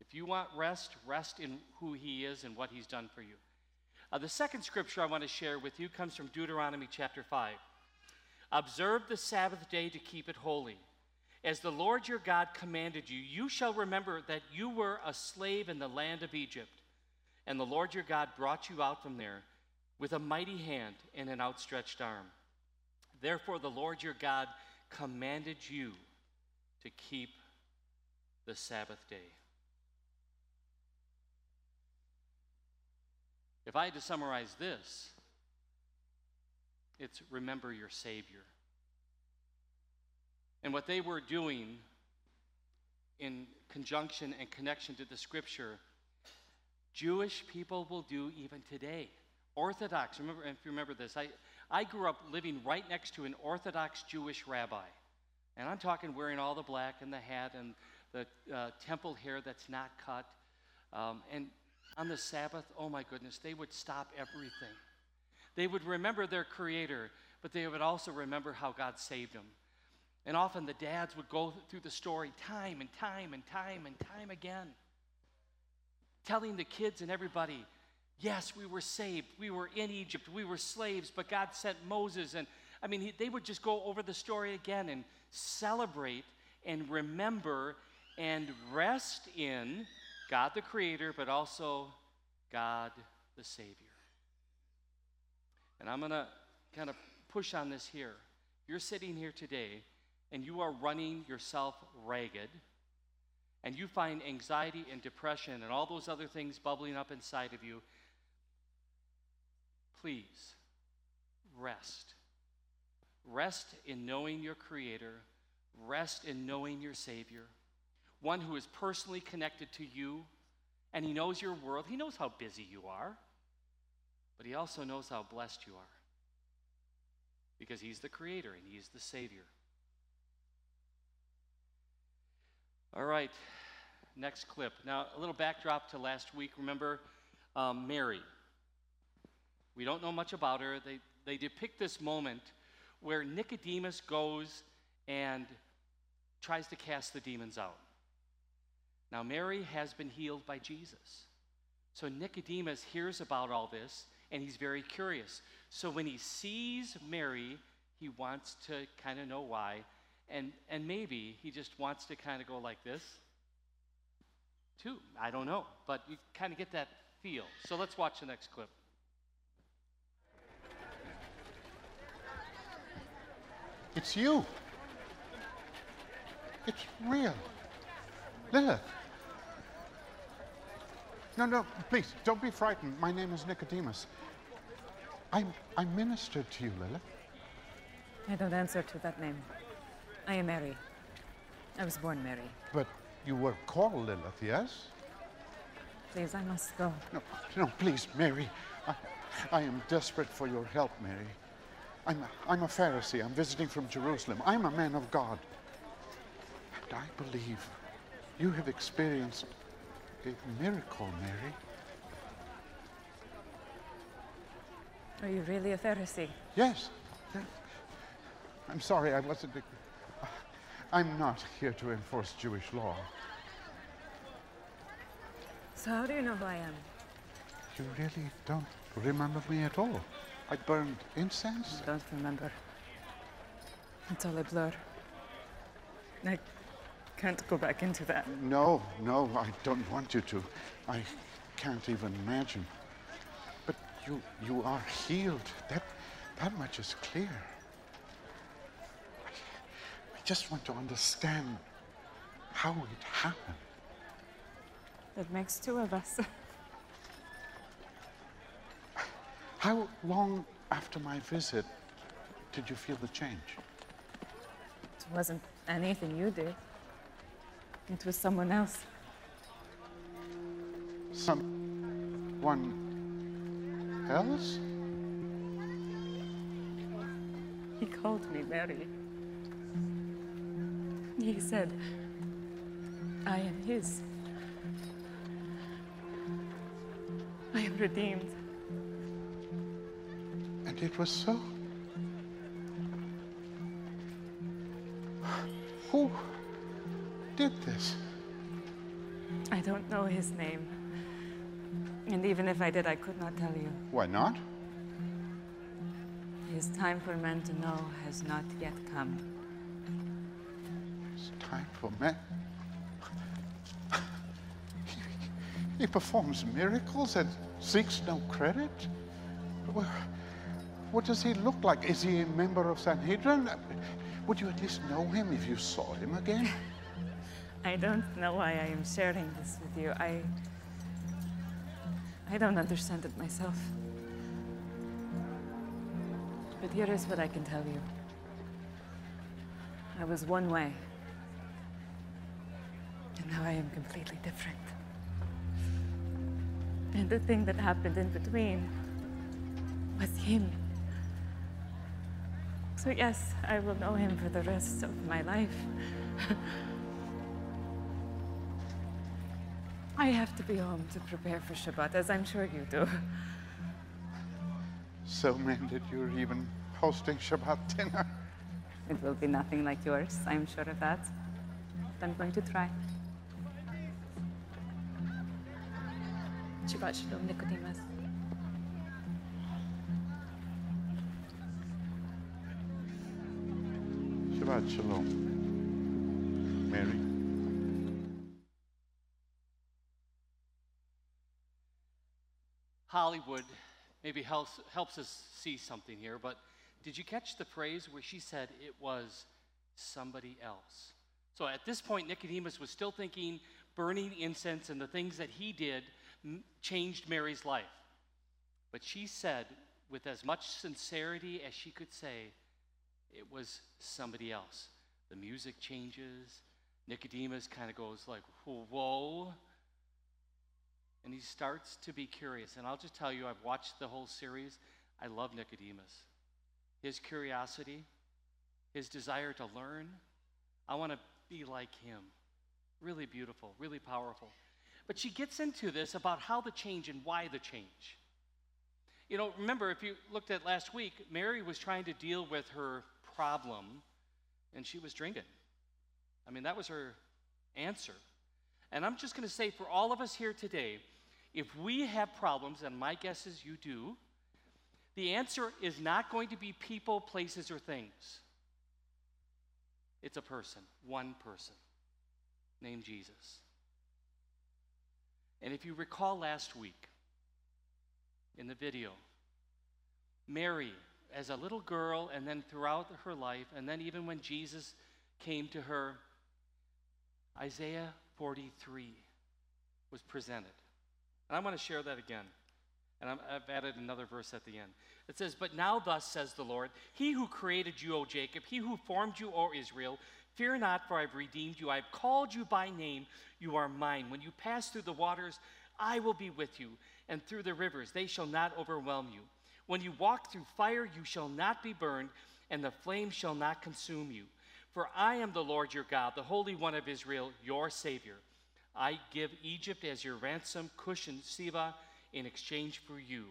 if you want rest, rest in who He is and what He's done for you. Uh, the second scripture I want to share with you comes from Deuteronomy chapter five. Observe the Sabbath day to keep it holy. As the Lord your God commanded you, you shall remember that you were a slave in the land of Egypt, and the Lord your God brought you out from there with a mighty hand and an outstretched arm. Therefore, the Lord your God commanded you to keep the Sabbath day. If I had to summarize this, it's remember your Savior. And what they were doing in conjunction and connection to the Scripture, Jewish people will do even today. Orthodox, remember, if you remember this, I, I grew up living right next to an Orthodox Jewish rabbi. And I'm talking wearing all the black and the hat and the uh, temple hair that's not cut. Um, and on the Sabbath, oh my goodness, they would stop everything. They would remember their Creator, but they would also remember how God saved them. And often the dads would go through the story time and time and time and time again, telling the kids and everybody, yes, we were saved. We were in Egypt. We were slaves, but God sent Moses. And I mean, he, they would just go over the story again and celebrate and remember and rest in God the Creator, but also God the Savior. And I'm going to kind of push on this here. You're sitting here today, and you are running yourself ragged, and you find anxiety and depression and all those other things bubbling up inside of you. Please, rest. Rest in knowing your Creator. Rest in knowing your Savior, one who is personally connected to you, and He knows your world. He knows how busy you are, but He also knows how blessed you are because He's the Creator and He's the Savior. All right, next clip. Now, a little backdrop to last week. Remember, um, Mary. We don't know much about her. They, they depict this moment where Nicodemus goes and tries to cast the demons out. Now, Mary has been healed by Jesus. So Nicodemus hears about all this, and he's very curious. So when he sees Mary, he wants to kind of know why, and, and maybe he just wants to kind of go like this, too. I don't know, but you kind of get that feel. So let's watch the next clip. It's you. It's real. Lilith. No, no, please, don't be frightened. My name is Nicodemus. I'm, I ministered to you, Lilith. I don't answer to that name. I am Mary. I was born Mary. But you were called Lilith, yes? Please, I must go. No, no, please, Mary. I, I am desperate for your help, Mary. I'm, I'm a Pharisee. I'm visiting from Jerusalem. I'm a man of God. And I believe you have experienced a miracle, Mary. Are you really a Pharisee? Yes. I'm sorry, I wasn't. A, I'm not here to enforce Jewish law. So how do you know who I am? You really don't remember me at all. I burned incense. I don't remember. It's all a blur. I can't go back into that. No, no, I don't want you to. I can't even imagine. But you you are healed. That that much is clear. I, I just want to understand how it happened. That makes two of us. How long after my visit did you feel the change? It wasn't anything you did. It was someone else. Someone else? He called me Mary. He said, I am his. I am redeemed. And it was so. Who did this? I don't know his name. And even if I did, I could not tell you. Why not? His time for men to know has not yet come. His time for men? He, he performs miracles and seeks no credit? Well, what does he look like? Is he a member of Sanhedrin? Would you at least know him if you saw him again? I don't know why I am sharing this with you. I... I don't understand it myself. But here is what I can tell you. I was one way. And now I am completely different. And the thing that happened in between was him. So yes, I will know him for the rest of my life. I have to be home to prepare for Shabbat, as I'm sure you do. So mended you're even hosting Shabbat dinner. It will be nothing like yours, I'm sure of that. But I'm going to try. Shabbat shalom, Nicodemus. Shabbat shalom, Mary. Hollywood maybe helps, helps us see something here, but did you catch the phrase where she said it was somebody else? So at this point, Nicodemus was still thinking burning incense and the things that he did changed Mary's life. But she said, with as much sincerity as she could say, it was somebody else. The music changes. Nicodemus kind of goes like, whoa. And he starts to be curious. And I'll just tell you, I've watched the whole series. I love Nicodemus. His curiosity, his desire to learn. I want to be like him. Really beautiful, really powerful. But she gets into this about how the change and why the change. You know, remember, if you looked at last week, Mary was trying to deal with her problem, and she was drinking. I mean, that was her answer. And I'm just going to say for all of us here today, if we have problems, and my guess is you do, the answer is not going to be people, places, or things. It's a person, one person, named Jesus. And if you recall last week, in the video, Mary, as a little girl, and then throughout her life, and then even when Jesus came to her, Isaiah forty-three was presented. And I want to share that again. And I'm, I've added another verse at the end. It says, but now thus says the Lord, he who created you, O Jacob, he who formed you, O Israel, fear not, for I've redeemed you. I've called you by name. You are mine. When you pass through the waters, I will be with you. And through the rivers, they shall not overwhelm you. When you walk through fire, you shall not be burned, and the flame shall not consume you. For I am the Lord your God, the Holy One of Israel, your Savior. I give Egypt as your ransom, Cush and Seba in exchange for you.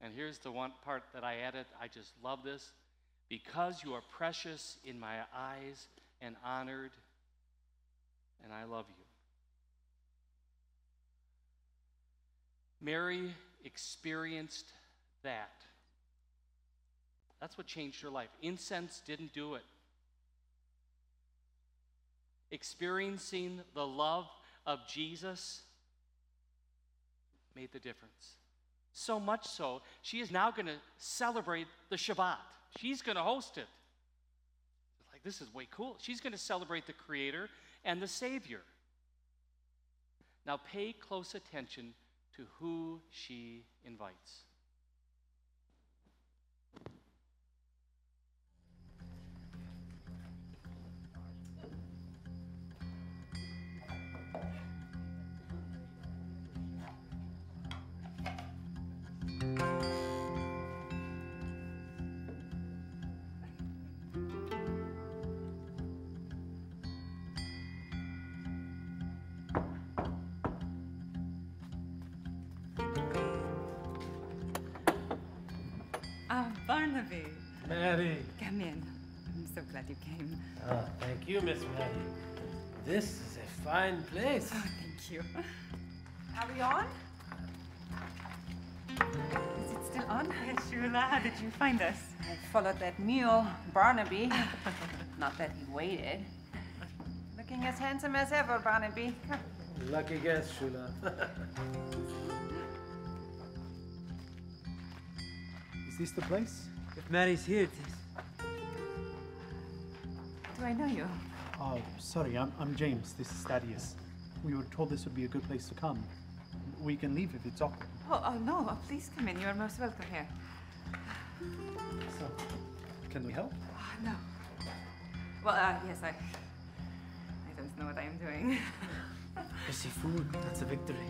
And here's the one part that I added. I just love this. Because you are precious in my eyes and honored, and I love you. Mary experienced that. That's what changed her life. Incense didn't do it. Experiencing the love of Jesus made the difference. So much so, she is now going to celebrate the Shabbat. She's going to host it. Like, this is way cool. She's going to celebrate the Creator and the Savior. Now pay close attention to who she invites. Barnaby. Maddie. Come in. I'm so glad you came. Oh, thank you, Miss Maddie. This is a fine place. Oh, thank you. Are we on? Is it still on? Hey, Shula, how did you find us? I followed that mule, Barnaby. Not that he waited. Looking as handsome as ever, Barnaby. Lucky guess, Shula. Is this the place? If Mary's here, it is. Do I know you? Oh, sorry, I'm, I'm James. This is Thaddeus. We were told this would be a good place to come. We can leave if it's awkward. Oh, oh no, oh, please come in. You are most welcome here. So, can we help? Oh, no. Well, uh, yes, I... I don't know what I am doing. You see food, that's a victory.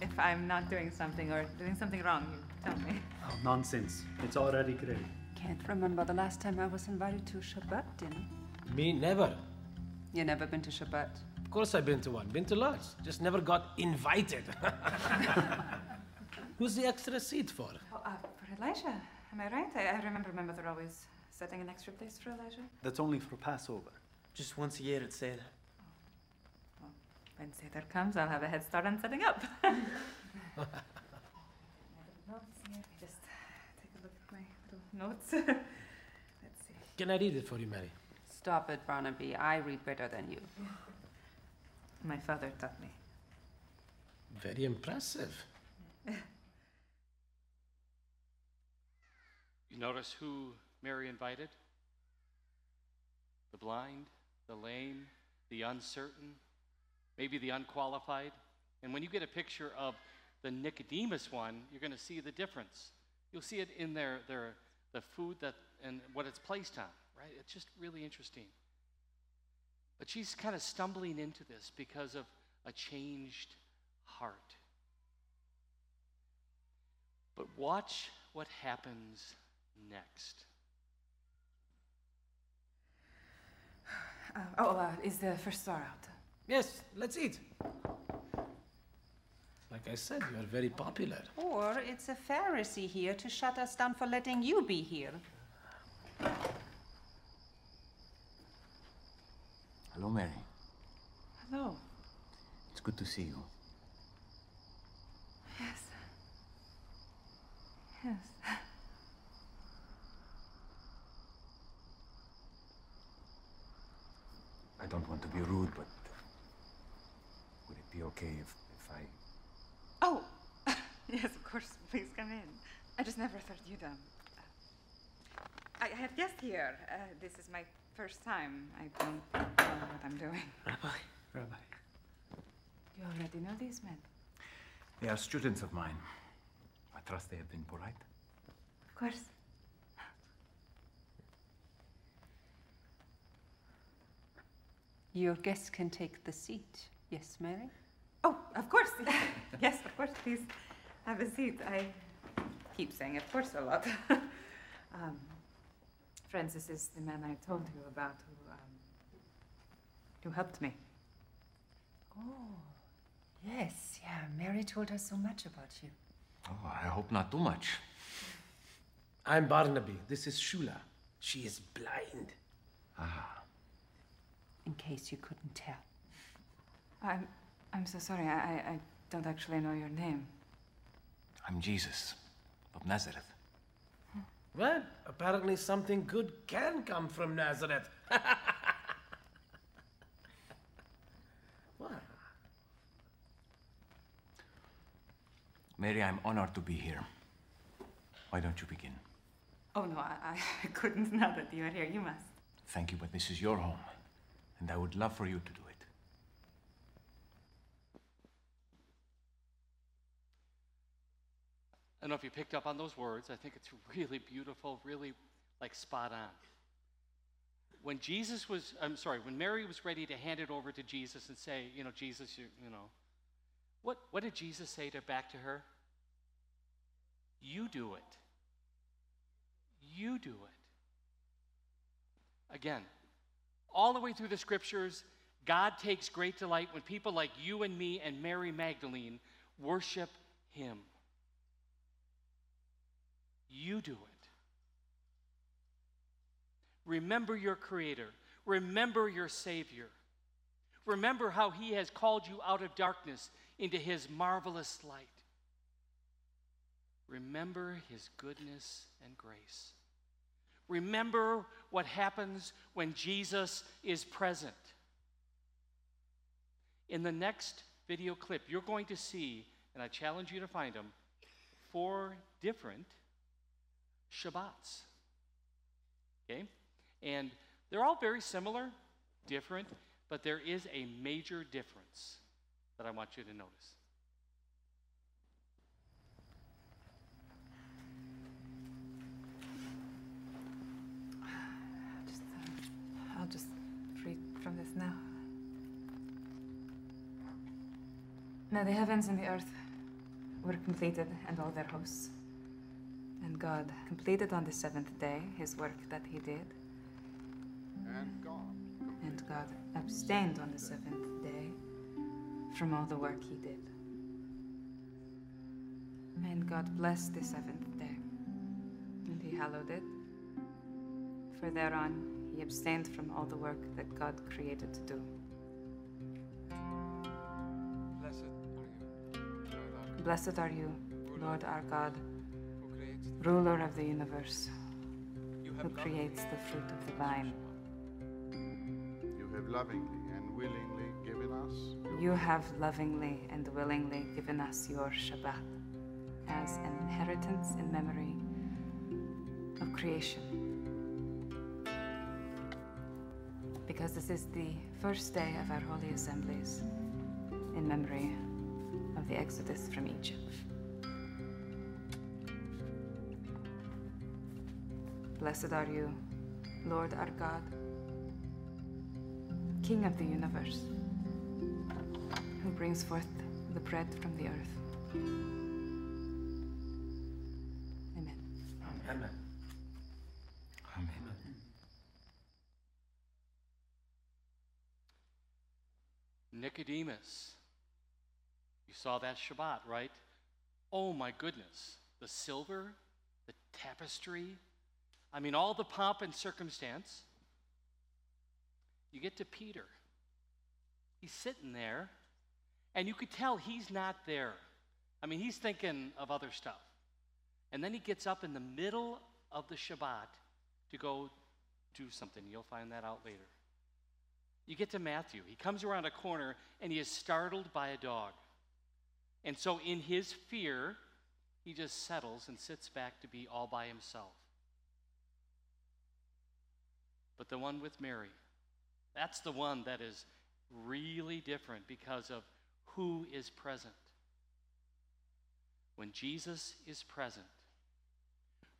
If I'm not doing something or doing something wrong, you tell me. Oh, nonsense. It's already great. Can't remember the last time I was invited to Shabbat dinner. Me, never. You never been to Shabbat? Of course I've been to one. Been to lots. Just never got invited. Who's the extra seat for? Oh, uh, for Elijah. Am I right? I, I remember my mother always setting an extra place for Elijah. That's only for Passover. Just once a year at Seder. Oh. Well, when Seder comes, I'll have a head start on setting up. I just take a look at my little notes. Let's see. Can I read it for you, Mary? Stop it, Barnaby. I read better than you. My father taught me. Very impressive. You notice who Mary invited? The blind, the lame, the uncertain, maybe the unqualified. And when you get a picture of the Nicodemus one, you're going to see the difference. You'll see it in their, their the food that and what it's placed on, right? It's just really interesting. But she's kind of stumbling into this because of a changed heart. But watch what happens next. Uh, oh, uh, is the first star out? Yes, let's eat. Like I said, you are very popular. Or it's a Pharisee here to shut us down for letting you be here. Hello, Mary. Hello. It's good to see you. Yes. Yes. I don't want to be rude, but would it be okay if, if I... Oh, yes, of course. Please come in. I just never thought you'd um... I have guests here. Uh, this is my first time. I don't know what I'm doing. Rabbi, Rabbi. You already know these men? They are students of mine. I trust they have been polite. Of course. Your guests can take the seat. Yes, Mary? Oh, of course. Yes, of course. Please have a seat. I keep saying of course a lot. um, Francis is the man I told you about who, um, who helped me. Oh, yes, yeah. Mary told us so much about you. Oh, I hope not too much. I'm Barnaby. This is Shula. She is blind. Ah. In case you couldn't tell. I'm, I'm so sorry. I, I don't actually know your name. I'm Jesus of Nazareth. Well, apparently something good can come from Nazareth. What? Mary, I'm honored to be here. Why don't you begin? Oh, no, I, I couldn't now that you are here. You must. Thank you, but this is your home, and I would love for you to do it. I don't know if you picked up on those words. I think it's really beautiful, really like spot on. When Jesus was, I'm sorry, when Mary was ready to hand it over to Jesus and say, you know, Jesus, you, you know, what, what did Jesus say to back to her? You do it. You do it. Again, all the way through the scriptures, God takes great delight when people like you and me and Mary Magdalene worship him. You do it. Remember your Creator. Remember your Savior. Remember how He has called you out of darkness into His marvelous light. Remember His goodness and grace. Remember what happens when Jesus is present. In the next video clip, you're going to see, and I challenge you to find them, four different Shabbats. Okay? And they're all very similar, different, but there is a major difference that I want you to notice. Just, um, I'll just read from this now. Now the heavens and the earth were completed, and all their hosts. And God completed on the seventh day his work that he did. And God, and God abstained on the seventh day from all the work he did. And God blessed the seventh day, and he hallowed it. For thereon he abstained from all the work that God created to do. Blessed are you, Lord our God, ruler of the universe, who creates the fruit of the vine. You have lovingly and willingly given us. You have lovingly and willingly given us your Shabbat as an inheritance in memory of creation. Because this is the first day of our holy assemblies in memory of the Exodus from Egypt. Blessed are you, Lord our God, King of the universe, who brings forth the bread from the earth. Amen. Amen. Amen. Nicodemus. You saw that Shabbat, right? Oh my goodness, the silver, the tapestry, I mean all the pomp and circumstance. You get to Peter. He's sitting there, and you could tell he's not there. I mean, he's thinking of other stuff. And then he gets up in the middle of the Shabbat to go do something. You'll find that out later. You get to Matthew. He comes around a corner, and he is startled by a dog. And so in his fear, he just settles and sits back to be all by himself. But the one with Mary, that's the one that is really different because of who is present. When Jesus is present,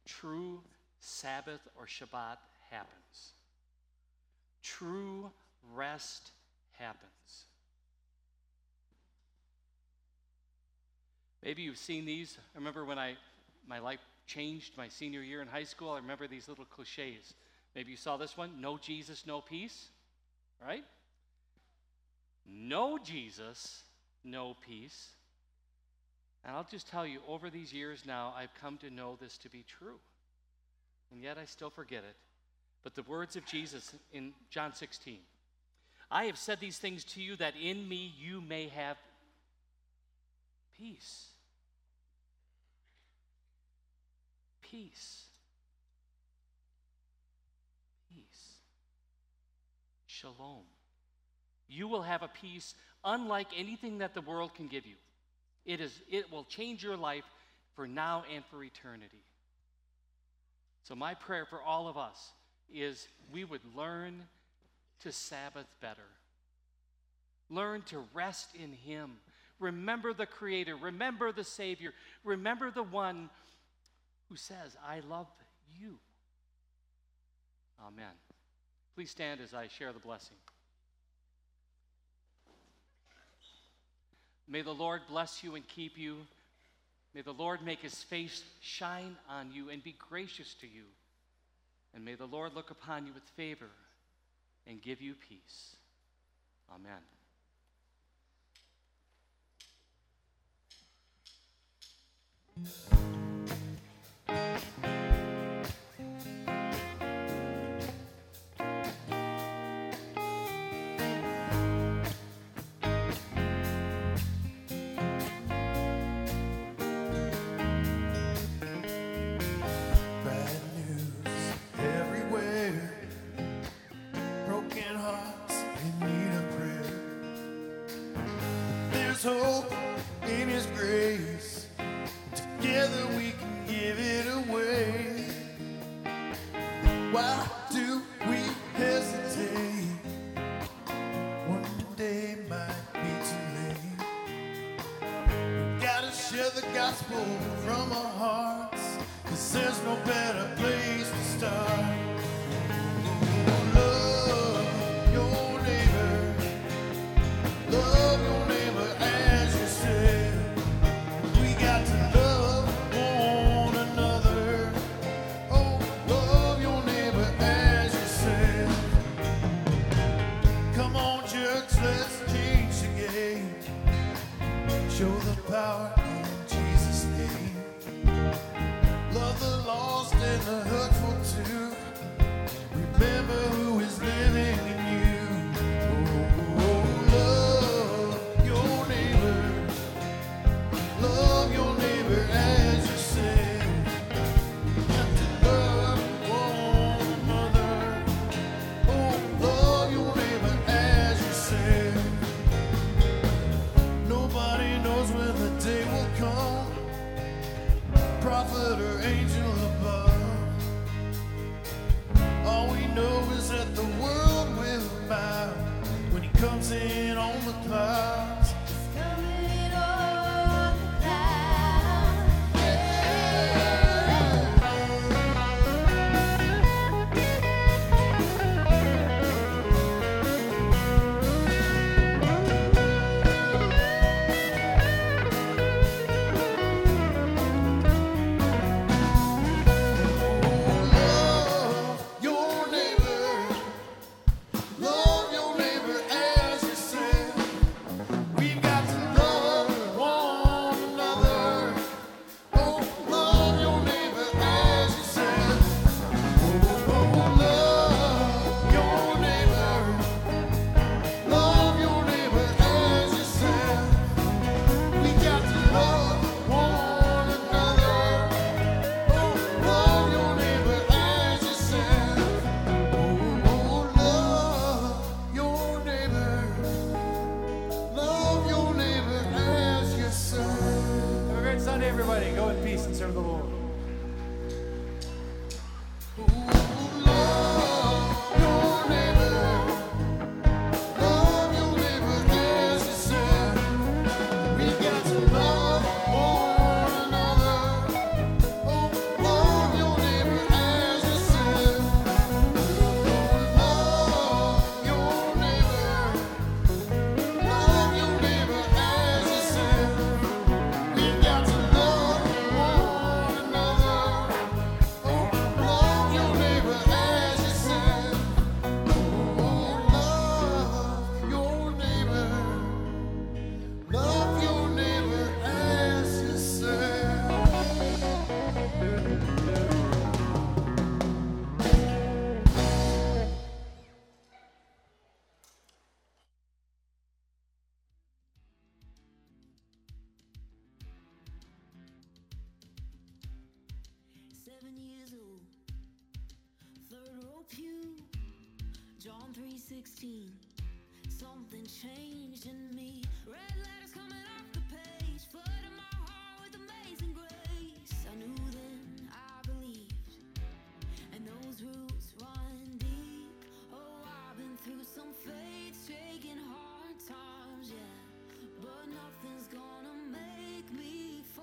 true Sabbath or Shabbat happens. True rest happens. Maybe you've seen these. I remember when I, my life changed my senior year in high school, I remember these little cliches. Maybe you saw this one, no Jesus, no peace, right? No Jesus, no peace. And I'll just tell you, over these years now, I've come to know this to be true. And yet I still forget it. But the words of Jesus in John sixteen, I have said these things to you that in me you may have peace. Peace. Peace. Shalom. You will have a peace unlike anything that the world can give you. It is, it will change your life for now and for eternity. So my prayer for all of us is we would learn to Sabbath better. Learn to rest in Him. Remember the Creator. Remember the Savior. Remember the one who says, I love you. Amen. Please stand as I share the blessing. May the Lord bless you and keep you. May the Lord make His face shine on you and be gracious to you. And may the Lord look upon you with favor and give you peace. Amen. Thank you. His hope in His grace. Together we can give it away. Why do we hesitate? One day might be too late. We gotta share the gospel from our hearts, 'cause there's no better place to start. Oh, love your neighbor. Love your neighbor as yourself. We got to love one another. Oh, love your neighbor as yourself. Come on, church, let's change the game. Show the power in Jesus' name. Love the lost and the hurtful too. Remember who is living in you. Oh, oh, oh, love your neighbor. Love your neighbor as yourself. Have to love one another. Oh, love your neighbor as yourself. Nobody knows when the day will come. Prophet or angel above. All we know is that the world will bow when He comes in on the clouds. three sixteen, something changed in me. Red letters coming off the page, but I'm